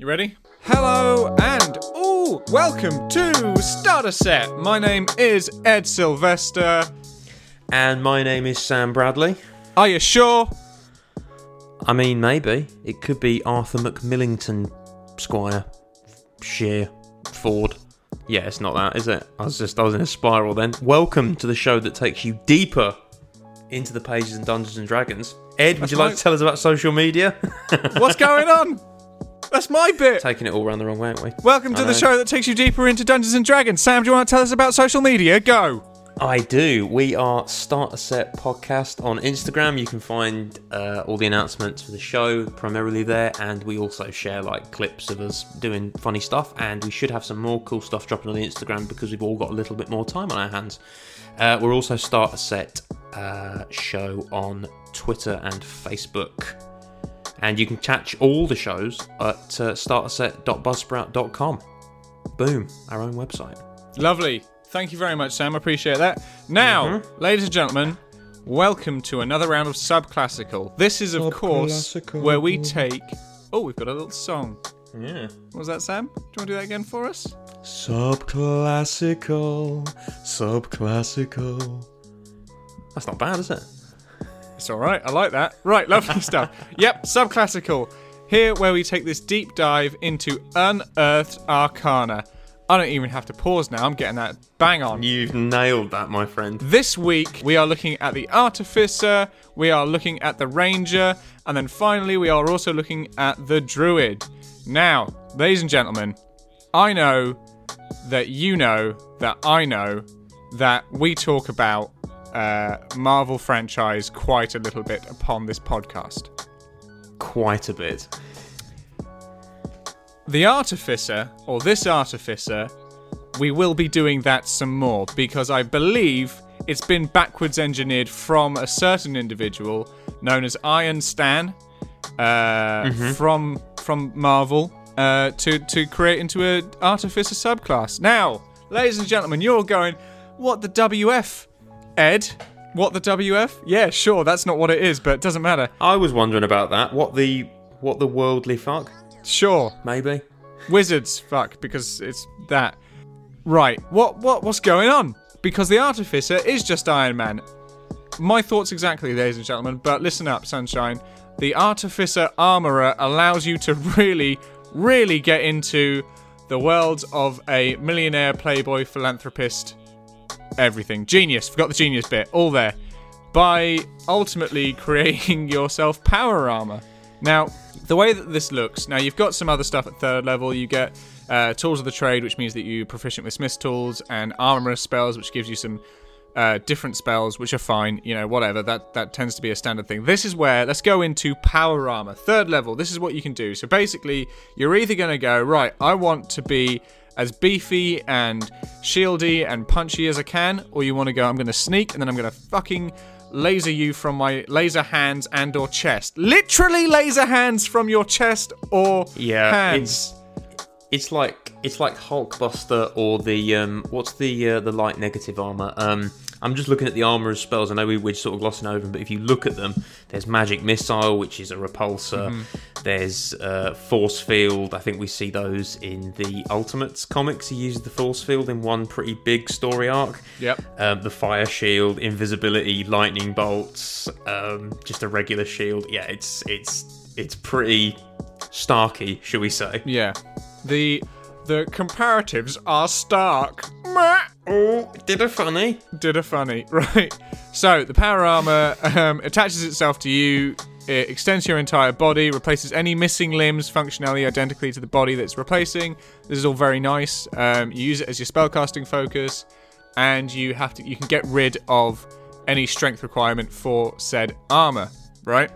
You ready? Hello and welcome to Start a Set. My name is Ed Sylvester. And my name is Sam Bradley. Are you sure? I mean, maybe. It could be Arthur McMillington, Squire, Shear, Ford. Yeah, it's not that, is it? I was in a spiral then. Welcome to the show that takes you deeper into the pages in Dungeons and Dragons. Ed, would you like to tell us about social media? What's going on? That's my bit. Taking it all round the wrong way, aren't we? Welcome to the show that takes you deeper into Dungeons and Dragons. Sam, do you want to tell us about social media? Go. I do. We are Start a Set Podcast on Instagram. You can find all the announcements for the show primarily there, and we also share like clips of us doing funny stuff, and we should have some more cool stuff dropping on the Instagram because we've all got a little bit more time on our hands. We're also Start a Set show on Twitter and Facebook, and you can catch all the shows at startaset.buzzsprout.com. Boom, our own website. Lovely. Thank you very much, Sam. I appreciate that. Now, ladies and gentlemen, welcome to another round of Subclassical. This is, of course, where we take... Oh, we've got a little song. Yeah. What was that, Sam? Do you want to do that again for us? Subclassical, subclassical. That's not bad, is it? It's all right. I like that. Right, lovely stuff. Yep, Subclassical. Here, where we take this deep dive into Unearthed Arcana. I don't even have to pause now, I'm getting that bang on. You've nailed that, my friend. This week, we are looking at the Artificer, we are looking at the Ranger, and then finally, we are also looking at the Druid. Now, ladies and gentlemen, I know that you know that I know that we talk about Marvel franchise quite a little bit upon this podcast. Quite a bit. The Artificer, or this Artificer, we will be doing that some more because I believe it's been backwards engineered from a certain individual known as Iron Stan from Marvel to create into an Artificer subclass. Now, ladies and gentlemen, you're all going, what the WF, Ed? What the WF? Yeah, sure, that's not what it is, but it doesn't matter. I was wondering about that. What the worldly fuck? Sure. Maybe. Wizards, fuck, because it's that. Right, what's going on? Because the Artificer is just Iron Man. My thoughts exactly, ladies and gentlemen, but listen up, Sunshine. The Artificer Armorer allows you to really, really get into the world of a millionaire, playboy, philanthropist, everything. Genius, forgot the genius bit, all there. By ultimately creating yourself power armor. Now, the way that this looks, now you've got some other stuff at third level. You get tools of the trade, which means that you're proficient with smith's tools, and armorer spells, which gives you some different spells, which are fine, you know, whatever. That tends to be a standard thing. This is where, let's go into power armor. Third level, this is what you can do. So basically, you're either going to go, right, I want to be as beefy and shieldy and punchy as I can, or you want to go, I'm going to sneak, and then I'm going to fucking... laser you from my laser hands and or chest. Literally laser hands from your chest or hands. It's like Hulkbuster or the what's the light negative armor? I'm just looking at the armor of spells. I know we're sort of glossing over them, but if you look at them, there's magic missile, which is a repulsor. Mm-hmm. There's force field. I think we see those in the Ultimates comics. He uses the force field in one pretty big story arc. Yep. The fire shield, invisibility, lightning bolts, just a regular shield. Yeah, it's pretty starky, shall we say? Yeah. The comparatives are stark. Oh, did a funny. Right. So the power armor attaches itself to you. It extends your entire body, replaces any missing limbs functionally identically to the body that's replacing. This is all very nice. You use it as your spellcasting focus, and you can get rid of any strength requirement for said armor. Right.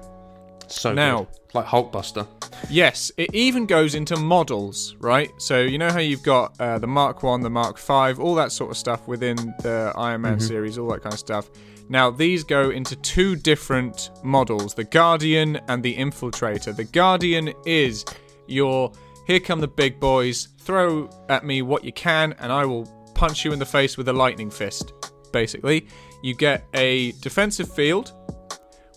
So now, good. Like Hulkbuster. Yes, it even goes into models, right? So you know how you've got the Mark 1, the Mark 5, all that sort of stuff within the Iron Man series, all that kind of stuff. Now, these go into two different models, the Guardian and the Infiltrator. The Guardian is your, here come the big boys, throw at me what you can, and I will punch you in the face with a lightning fist, basically. You get a defensive field,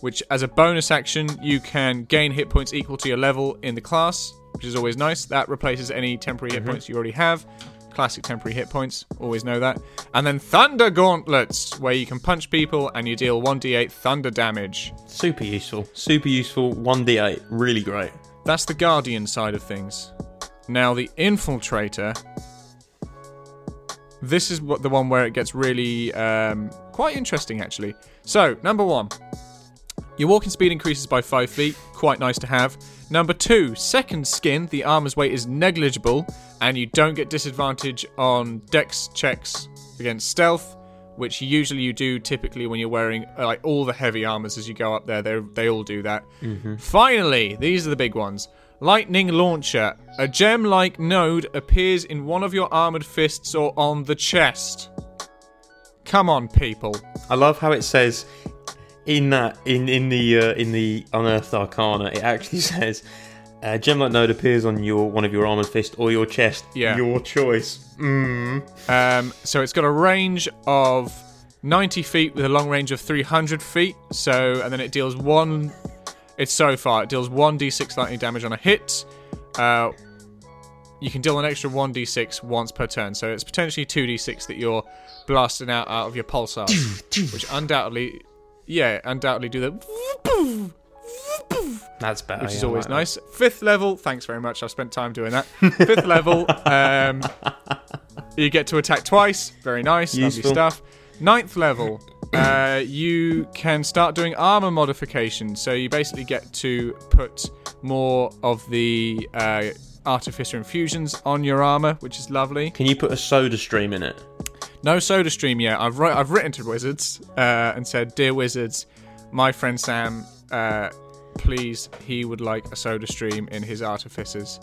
which as a bonus action, you can gain hit points equal to your level in the class which is always nice. That replaces any temporary hit points you already have. Classic temporary hit points, always know that. And then Thunder Gauntlets, where you can punch people and you deal 1d8 thunder damage. Super useful 1d8, really great. That's the Guardian side of things. Now the Infiltrator, this is what the one where it gets really quite interesting actually. So number one, your walking speed increases by 5 feet, quite nice to have. Number two, second skin, the armor's weight is negligible, and you don't get disadvantage on dex checks against stealth, which usually you do typically when you're wearing like all the heavy armors as you go up there, they all do that. Finally, these are the big ones. Lightning Launcher. A gem-like node appears in one of your armored fists or on the chest. Come on, people. I love how it says... In the Unearthed Arcana, it actually says a gem-like node appears on one of your armored fist or your chest. Yeah. Your choice. So it's got a range of 90 feet with a long range of 300 feet. So and then it deals one. It's so far it deals 1d6 lightning damage on a hit. You can deal an extra 1d6 once per turn, so it's potentially 2d6 that you're blasting out of your pulsar, which undoubtedly. Yeah, undoubtedly do the... That's better. Which is always nice. Fifth level, thanks very much, I've spent time doing that. Fifth level, you get to attack twice. Very nice, lovely stuff. Ninth level, you can start doing armor modifications. So you basically get to put more of the Artificer infusions on your armor, which is lovely. Can you put a Soda Stream in it? No Soda Stream yet. I've written to Wizards and said, "Dear Wizards, my friend Sam, please, he would like a Soda Stream in his Artificers."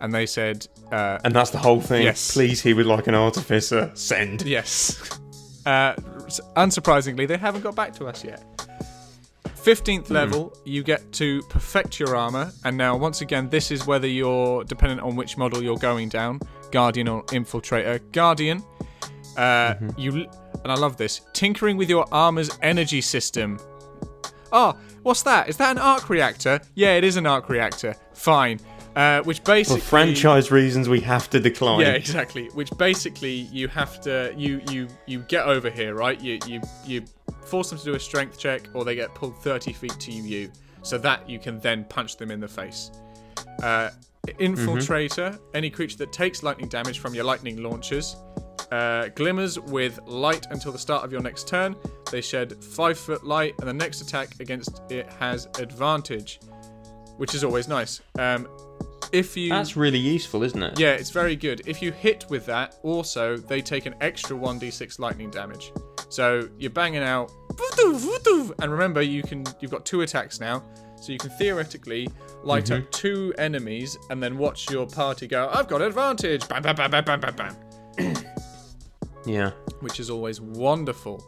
And they said... and that's the whole thing? Yes. Please, he would like an Artificer. Send. Yes. Unsurprisingly, they haven't got back to us yet. 15th level, you get to perfect your armor. And now, once again, this is whether you're dependent on which model you're going down. Guardian or Infiltrator. Guardian... I love this. Tinkering with your armor's energy system. Oh, what's that? Is that an arc reactor? Yeah, it is an arc reactor. Fine. Which basically, for franchise reasons, we have to decline. Yeah, exactly. Which basically, you have to you get over here, right? You force them to do a strength check, or they get pulled 30 feet to you, so that you can then punch them in the face. Infiltrator. Any creature that takes lightning damage from your lightning launchers. Glimmers with light until the start of your next turn. They shed 5-foot light, and the next attack against it has advantage, which is always nice. That's really useful, isn't it? Yeah, it's very good. If you hit with that, also they take an extra 1d6 lightning damage. So you're banging out, and remember you've got 2 attacks now, so you can theoretically light up 2 enemies, and then watch your party go. I've got advantage. Bam, bam, bam, bam, bam, bam, bam. Yeah, which is always wonderful.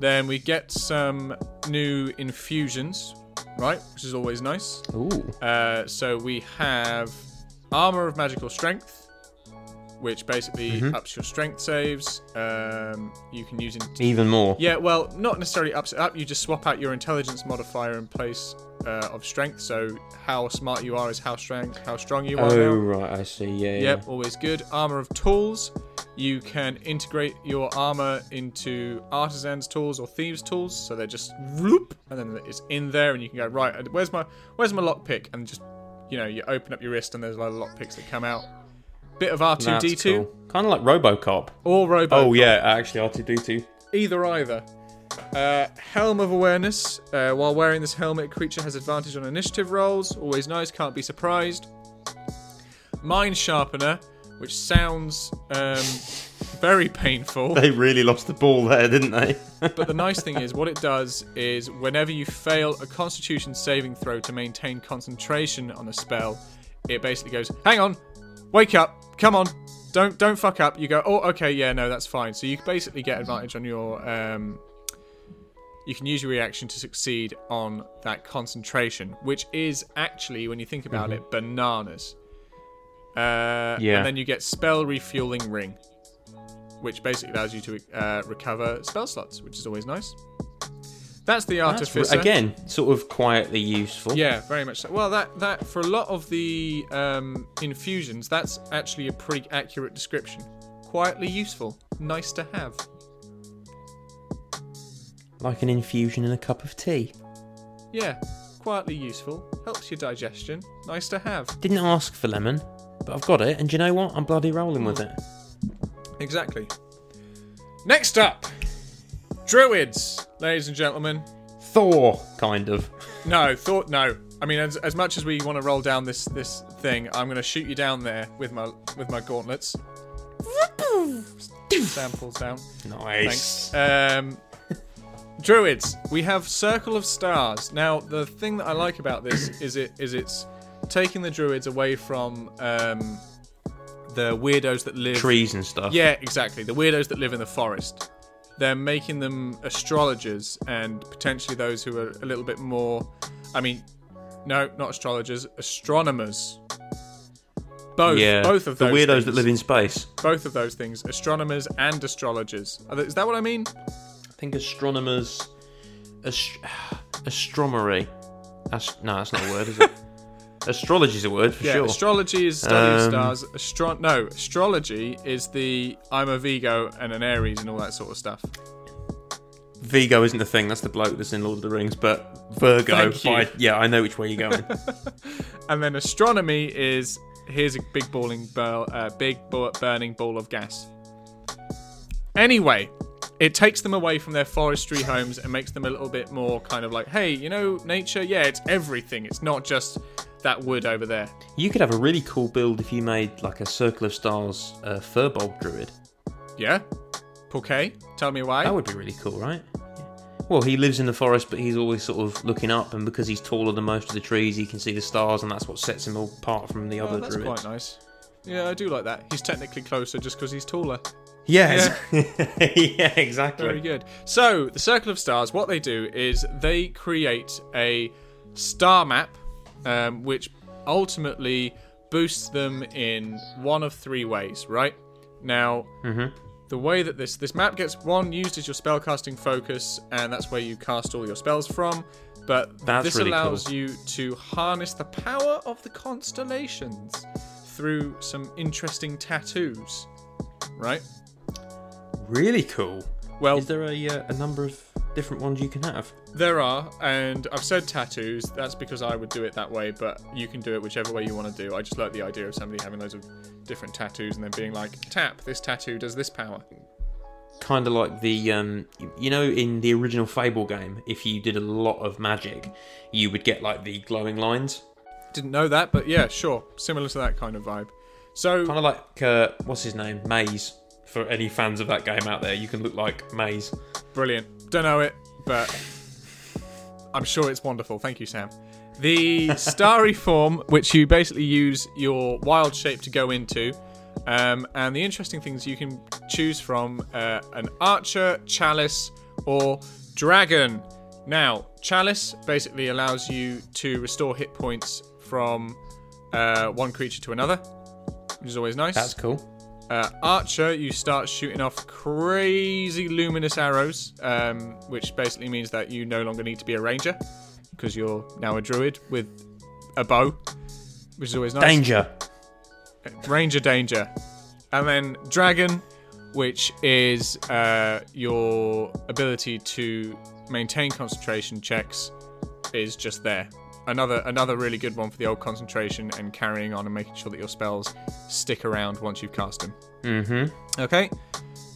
Then we get some new infusions, right? Which is always nice. Ooh. So we have Armor of Magical Strength, which basically ups your strength saves. You can use even more. Yeah, well, not necessarily ups it up. You just swap out your intelligence modifier in place of strength. So how smart you are is how strong you are. Oh, right, I see. Yeah. Yep, always good. Armor of Tools. You can integrate your armor into artisans' tools or thieves' tools, so they're just whoop, and then it's in there, and you can go, right, where's my lockpick? And just, you open up your wrist, and there's a lot of lockpicks that come out. Bit of R2D2, cool. Kind of like RoboCop or RoboCop. Oh yeah, actually R2D2. Either. Helm of Awareness. While wearing this helmet, creature has advantage on initiative rolls. Always nice. Can't be surprised. Mind Sharpener. Which sounds very painful. They really lost the ball there, didn't they? But the nice thing is, what it does is whenever you fail a Constitution saving throw to maintain concentration on a spell, it basically goes, hang on, wake up, come on, don't fuck up. You go, oh, okay, yeah, no, that's fine. So you basically get advantage on your... you can use your reaction to succeed on that concentration, which is actually, when you think about it, bananas. And then you get Spell Refueling Ring, which basically allows you to recover spell slots, which is always nice. That's the Artificer. Again, sort of quietly useful. Yeah, very much so. Well, that for a lot of the infusions, that's actually a pretty accurate description. Quietly useful. Nice to have. Like an infusion in a cup of tea. Yeah, quietly useful. Helps your digestion. Nice to have. Didn't ask for lemon, but I've got it, and do you know what? I'm bloody rolling with it. Exactly. Next up, Druids, ladies and gentlemen. Thor, kind of. No, Thor, no. I mean, as much as we want to roll down this thing, I'm going to shoot you down there with my gauntlets. Sam pulls down. Nice. Thanks. Druids, we have Circle of Stars. Now, the thing that I like about this is it's taking the Druids away from the weirdos that live... Trees and stuff. Yeah, exactly. The weirdos that live in the forest. They're making them astrologers and potentially those who are a little bit more... I mean, no, not astrologers. Astronomers. Both of those the weirdos things that live in space. Both of those things. Astronomers and astrologers. Is that what I mean? I think astronomers... Astronomy. No, that's not a word, is it? Astrology is a word, for sure. Yeah, astrology is study of stars. Astrology is the I'm a Vigo and an Aries and all that sort of stuff. Vigo isn't the thing. That's the bloke that's in Lord of the Rings, but Virgo. Yeah, I know which way you're going. And then astronomy is here's a big burning ball of gas. Anyway... It takes them away from their forestry homes and makes them a little bit more kind of like, hey, you know, nature, yeah, it's everything. It's not just that wood over there. You could have a really cool build if you made like a Circle of Stars Firbolg Druid. Yeah? Okay, tell me why. That would be really cool, right? Well, he lives in the forest, but he's always sort of looking up, and because he's taller than most of the trees, he can see the stars, and that's what sets him apart from the other druids. That's quite nice. Yeah, I do like that. He's technically closer just because he's taller. Yes. Yeah. Yeah, exactly. Very good. So, the Circle of Stars, what they do is they create a star map, which ultimately boosts them in one of three ways, right? Now, the way that this map gets, one, used as your spellcasting focus, and that's where you cast all your spells from, but this allows you to harness the power of the constellations through some interesting tattoos, right? Really cool. Well, is there a number of different ones you can have? There are, and I've said tattoos. That's because I would do it that way, but you can do it whichever way you want to do. I just like the idea of somebody having loads of different tattoos and then being like, tap, this tattoo does this power. Kind of like the, you know, in the original Fable game, if you did a lot of magic, you would get like the glowing lines. Didn't know that, but yeah, sure. Similar to that kind of vibe. So kind of like, what's his name? Maze. For any fans of that game out there, you can look like Maze. Brilliant. Don't know it, but I'm sure it's wonderful. Thank you, Sam. The Starry Form, which you basically use your wild shape to go into, and the interesting things you can choose from an Archer, Chalice, or Dragon. Now, Chalice basically allows you to restore hit points from one creature to another, which is always nice. That's cool. Archer, you start shooting off crazy luminous arrows, which basically means that you no longer need to be a ranger because you're now a druid with a bow, which is always nice. Ranger Danger. And then Dragon, which is your ability to maintain concentration checks, is just there. Another really good one for the old concentration and carrying on and making sure that your spells stick around once you've cast them. Mm-hmm. Okay.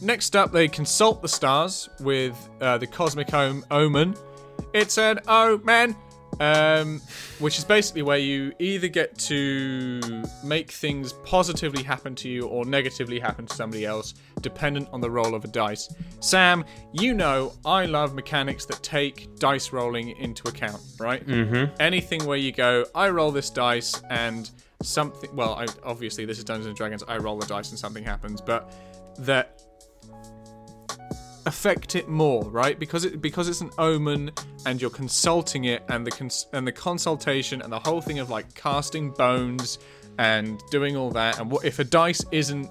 Next up, they consult the stars with the Cosmic Omen. It's an omen! Which is basically where you either get to make things positively happen to you or negatively happen to somebody else, dependent on the roll of a dice. Sam, you know I love mechanics that take dice rolling into account, right? Mm-hmm. Anything where you go, I roll this dice and something... Well, obviously this is Dungeons and Dragons, I roll the dice and something happens, but that... affect it more, right? Because it's an omen and you're consulting it, and the consultation and the whole thing of like casting bones and doing all that, and what if a dice isn't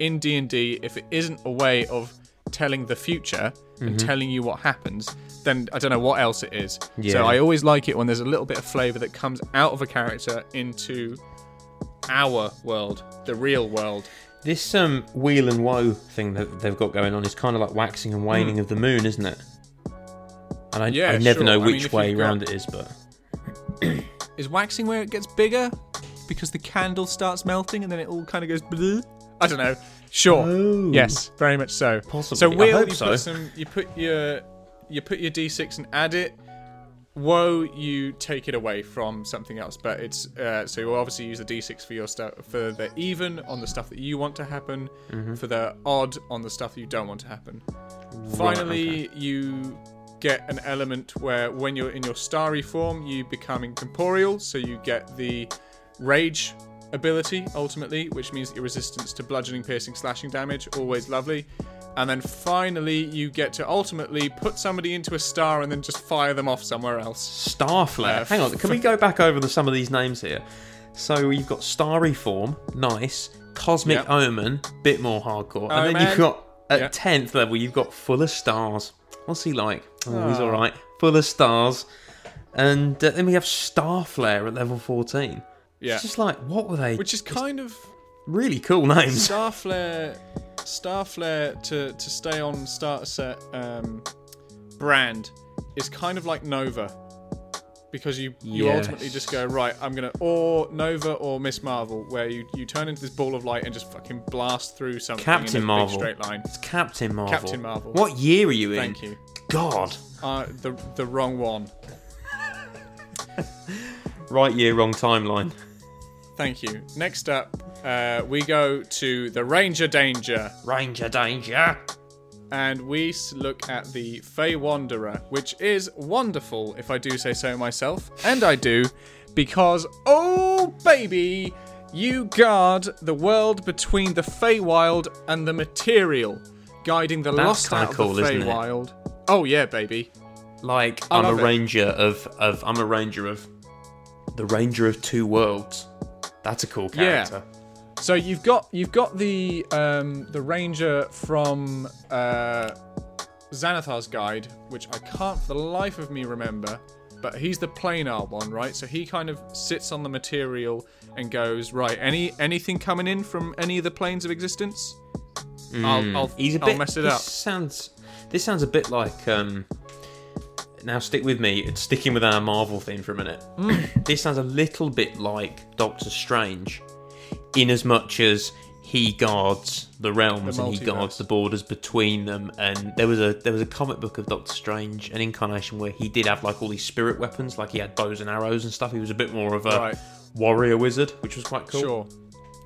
in D&D, if it isn't a way of telling the future and telling you what happens, then I don't know what else it is. Yeah. So I always like it when there's a little bit of flavour that comes out of a character into our world, the real world. This wheel and woe thing that they've got going on is kind of like waxing and waning of the moon, isn't it? And I never know which way round it is, but... Is waxing where it gets bigger? Because the candle starts melting and then it all kind of goes... Bleh? I don't know. Sure. Oh. Yes, very much so. Possibly. So wheel, you put your D6 and add it. Woe, you take it away from something else, but it's so you'll obviously use the D6 for your stuff, for the even on the stuff that you want to happen, for the odd on the stuff that you don't want to happen. Right, finally, you get an element where when you're in your starry form, you become incorporeal, so you get the rage ability ultimately, which means your resistance to bludgeoning, piercing, slashing damage, always lovely. And then finally, you get to ultimately put somebody into a star and then just fire them off somewhere else. Starflare. Hang on, can we go back over some of these names here? So you've got Starry Form, nice. Cosmic Omen, bit more hardcore. And then you've got, at 10th level, you've got Full of Stars. What's he like? Oh, he's all right. Full of Stars. And then we have Starflare at level 14. Yeah. It's just like, what were they? Which is kind of... Really cool names. Starflare to stay on Start a Set brand is kind of like Nova, because you ultimately just go, right, I'm gonna, or Nova or Miss Marvel, where you turn into this ball of light and just fucking blast through something. Captain Marvel. Big straight line. It's Captain Marvel. Captain Marvel. What year are you in? Thank you. God. The wrong one. Right year, wrong timeline. Thank you. Next up, we go to the Ranger Danger. Ranger Danger. And we look at the Fey Wanderer, which is wonderful, if I do say so myself. And I do, because, oh baby, you guard the world between the Feywild and the material, guiding the lost out of the Feywild. Oh yeah, baby. Like, I'm a ranger of the Ranger of Two Worlds. That's a cool character. Yeah. So you've got the ranger from Xanathar's Guide, which I can't for the life of me remember, but he's the planar one, right? So he kind of sits on the material and goes, right, anything coming in from any of the planes of existence, I'll mess it up. This sounds a bit like. Now stick with me, sticking with our Marvel theme for a minute. This sounds a little bit like Doctor Strange, in as much as he guards the realms and he guards the borders between them. And there was a comic book of Doctor Strange, an incarnation where he did have like all these spirit weapons, like he had bows and arrows and stuff. He was a bit more of a warrior wizard, which was quite cool. Sure.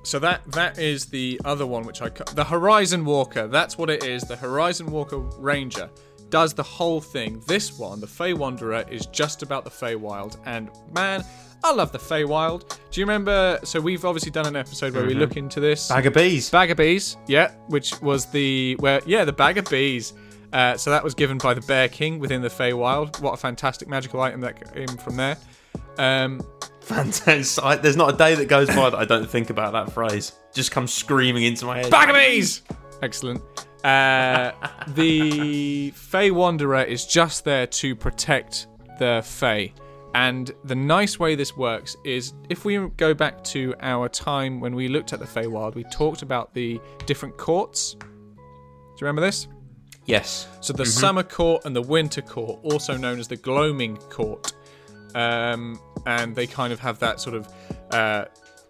So that is the other one, which the Horizon Walker. That's what it is. The Horizon Walker Ranger does the whole thing. This one, the Fey Wanderer, is just about the Feywild, and man, I love the Feywild. Do you remember? So we've obviously done an episode where we look into this Bag of Bees, yeah, which was the Bag of Bees. So that was given by the Bear King within the Feywild. What a fantastic magical item that came from there. Fantastic! There's not a day that goes by that I don't think about that phrase. Just comes screaming into my head. Bag of Bees. Excellent. The Fey Wanderer is just there to protect the Fey. And the nice way this works is, if we go back to our time when we looked at the Feywild, we talked about the different courts. Do you remember this? Yes. So the Summer Court and the Winter Court, also known as the Gloaming Court. And they kind of have that sort of...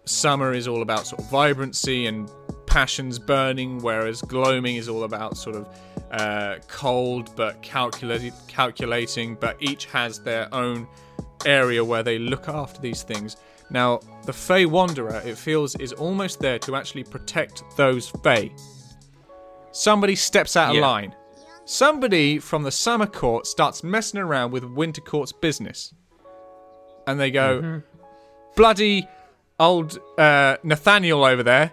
summer is all about sort of vibrancy and passions burning, whereas gloaming is all about sort of cold but calculating, but each has their own area where they look after these things. Now, the Fey Wanderer, it feels, is almost there to actually protect those Fey. Somebody steps out of line. Somebody from the Summer Court starts messing around with Winter Court's business. And they go, bloody old Nathaniel over there.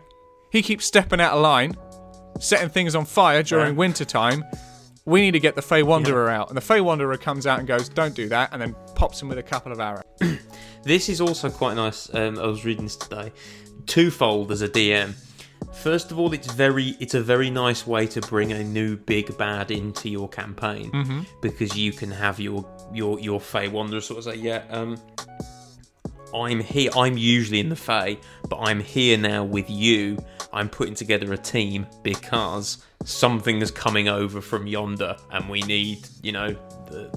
He keeps stepping out of line, setting things on fire during winter time. We need to get the Fey Wanderer out. And the Fey Wanderer comes out and goes, don't do that, and then pops him with a couple of arrows. This is also quite nice. I was reading this today. Twofold as a DM. First of all, it's a very nice way to bring a new big bad into your campaign, mm-hmm. because you can have your Fey Wanderer sort of say, yeah, I'm here. I'm usually in the Fey, but I'm here now with you. I'm putting together a team because something is coming over from yonder, and we need, the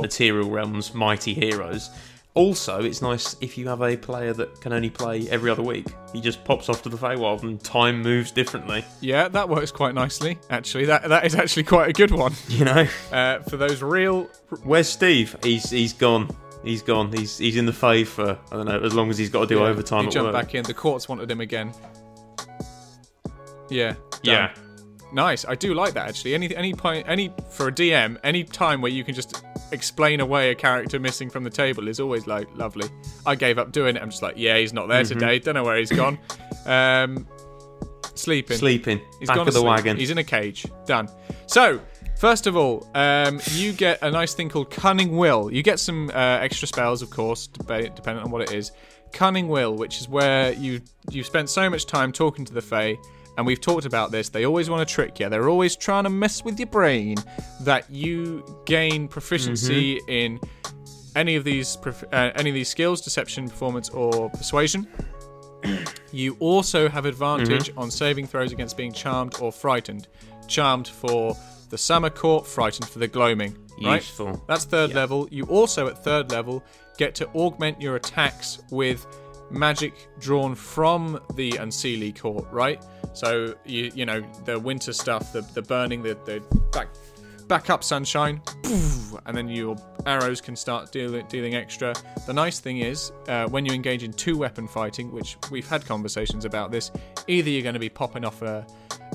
material realm's mighty heroes. Also, it's nice if you have a player that can only play every other week. He just pops off to the Feywild and time moves differently. Yeah, that works quite nicely, actually. That is actually quite a good one. For those real... Where's Steve? He's gone. He's gone. He's in the Fey for, I don't know, as long as he's got to do overtime at work. He jumped back in. The courts wanted him again. Yeah. Done. Yeah. Nice. I do like that, actually. Any point, for a DM, any time where you can just explain away a character missing from the table is always like lovely. I gave up doing it. I'm just like, yeah, he's not there mm-hmm. today. Don't know where he's gone. Sleeping. He's back gone of the wagon. He's in a cage. Done. So, first of all, you get a nice thing called Cunning Will. You get some extra spells, of course, depending on what it is. Cunning Will, which is where you've spent so much time talking to the Fey. And we've talked about this. They always want to trick you. They're always trying to mess with your brain. That you gain proficiency mm-hmm. in any of these skills: deception, performance, or persuasion. You also have advantage mm-hmm. on saving throws against being charmed or frightened. Charmed for the Summer Court, frightened for the gloaming. Right? Useful. That's third level. You also, at third level, get to augment your attacks with magic drawn from the Unseelie Court, right? So you know the winter stuff, the burning, the back up sunshine, and then your arrows can start dealing extra. The nice thing is when you engage in two weapon fighting, which we've had conversations about this, either you're going to be popping off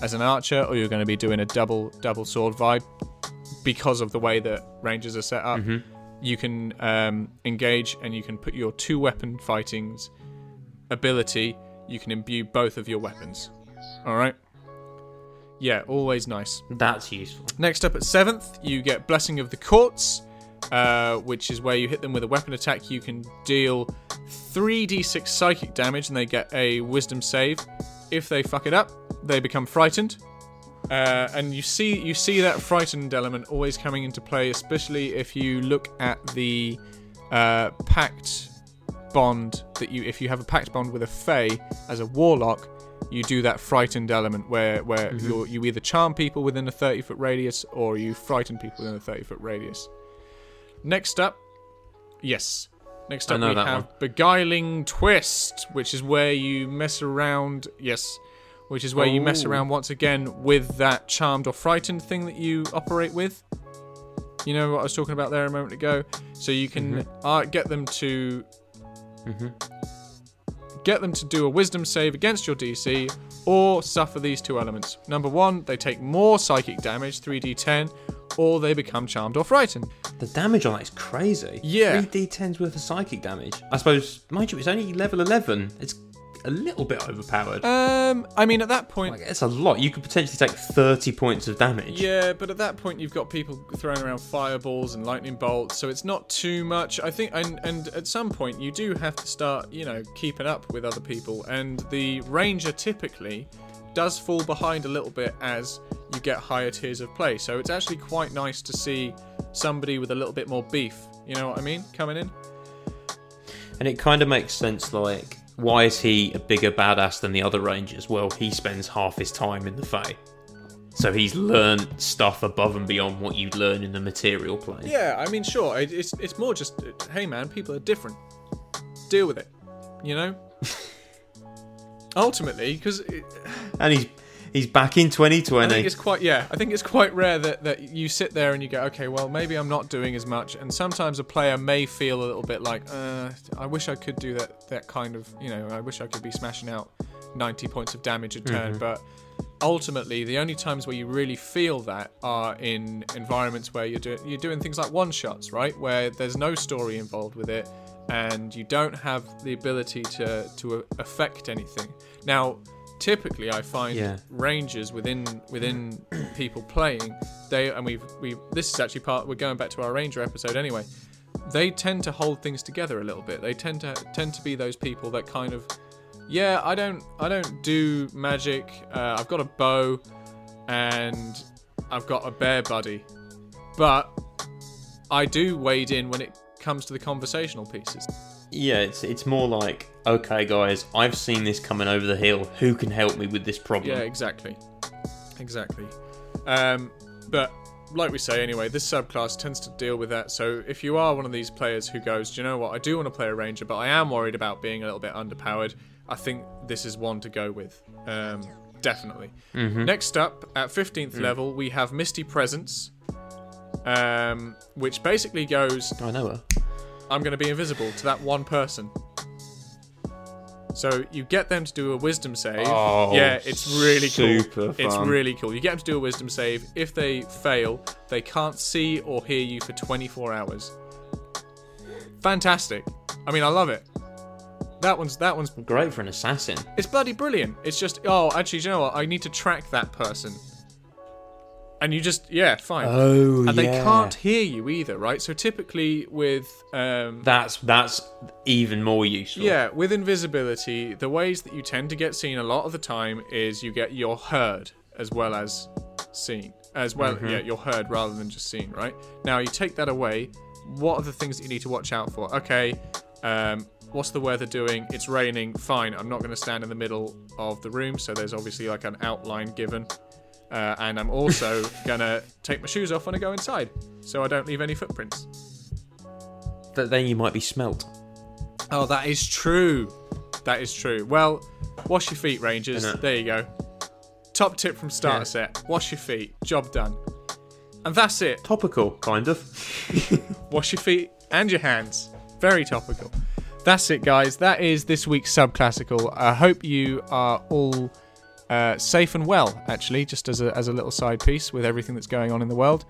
as an archer, or you're going to be doing a double sword vibe because of the way that Rangers are set up. Mm-hmm. You can engage, and you can put your two weapon fighting's ability. You can imbue both of your weapons. All right. Yeah, always nice. That's useful. Next up at 7th, you get Blessing of the Courts, which is where you hit them with a weapon attack. You can deal 3d6 psychic damage, and they get a wisdom save. If they fuck it up, they become frightened. And you see that frightened element always coming into play, especially if you look at the pact bond if you have a pact bond with a Fey as a warlock, you do that frightened element where mm-hmm. you either charm people within a 30-foot radius or you frighten people within a 30-foot radius. Next up we have one. Beguiling Twist, which is where you mess around. Yes. Which is where you mess around once again with that charmed or frightened thing that you operate with. You know what I was talking about there a moment ago? So you can mm-hmm. Get them to... Mm-hmm. Get them to do a wisdom save against your DC or suffer these two elements. Number 1, they take more psychic damage, 3d10, or they become charmed or frightened. The damage on that is crazy. Yeah. 3d10's worth of psychic damage. I suppose, mind you, it's only level 11. It's a little bit overpowered. I mean, at that point... It's a lot. You could potentially take 30 points of damage. Yeah, but at that point, you've got people throwing around fireballs and lightning bolts, so it's not too much. I think, and at some point, you do have to start, keeping up with other people, and the Ranger typically does fall behind a little bit as you get higher tiers of play, so it's actually quite nice to see somebody with a little bit more beef, you know what I mean, coming in. And it kind of makes sense, like... Why is he a bigger badass than the other Rangers? Well, he spends half his time in the Fey. So he's learned stuff above and beyond what you'd learn in the material plane. Yeah, I mean, sure. It's more just, hey, man, people are different. Deal with it, Ultimately, because... And he's back in 2020. I think it's quite rare that you sit there and you go, okay, well, maybe I'm not doing as much. And sometimes a player may feel a little bit like, I wish I could do that kind of, I wish I could be smashing out 90 points of damage a turn. Mm-hmm. But ultimately, the only times where you really feel that are in environments where you're doing things like one-shots, right? Where there's no story involved with it and you don't have the ability to affect anything. Now, typically, I find Rangers within people playing, this is actually part. We're going back to our Ranger episode anyway. They tend to hold things together a little bit. They tend to be those people that kind of Yeah, I don't do magic. I've got a bow and I've got a bear buddy, but I do wade in when it comes to the conversational pieces. Yeah, it's more like, okay guys, I've seen this coming over the hill, who can help me with this problem? Yeah, exactly. But like we say anyway, this subclass tends to deal with that, so if you are one of these players who goes, do you know what, I do want to play a ranger, but I am worried about being a little bit underpowered, I think this is one to go with. Definitely. Mm-hmm. Next up, at 15th level, we have Misty Presence, which basically goes... I know her. I'm going to be invisible to that one person. So you get them to do a wisdom save. Oh, yeah, it's really cool. Fun. It's really cool. You get them to do a wisdom save. If they fail, they can't see or hear you for 24 hours. Fantastic. I mean, I love it. That one's great for an assassin. It's bloody brilliant. It's just, oh, actually, do you know what? I need to track that person. And you just, yeah, fine. Oh, and yeah. They can't hear you either, right? So typically with... That's even more useful. Yeah, with invisibility, the ways that you tend to get seen a lot of the time is you're heard as well as seen. As well, yeah, you're heard rather than just seen, right? Now, you take that away, what are the things that you need to watch out for? Okay, what's the weather doing? It's raining. Fine, I'm not going to stand in the middle of the room, so there's obviously like an outline given. And I'm also going to take my shoes off when I go inside, so I don't leave any footprints. But then you might be smelt. Oh, that is true. That is true. Well, wash your feet, Rangers. There you go. Top tip from Start a Set. Wash your feet. Job done. And that's it. Topical, kind of. Wash your feet and your hands. Very topical. That's it, guys. That is this week's Subclassical. I hope you are all... safe and well, actually, just as a little side piece with everything that's going on in the world.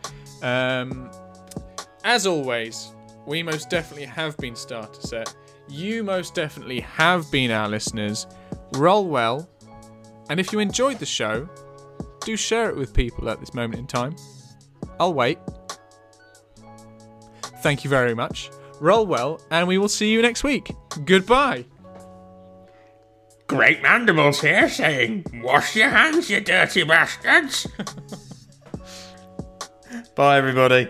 As always, we most definitely have been Starter Set. You most definitely have been our listeners. Roll well, and if you enjoyed the show, do share it with people at this moment in time. I'll wait. Thank you very much. Roll well, and we will see you next week. Goodbye. Great Mandibles here saying, wash your hands, you dirty bastards. Bye, everybody.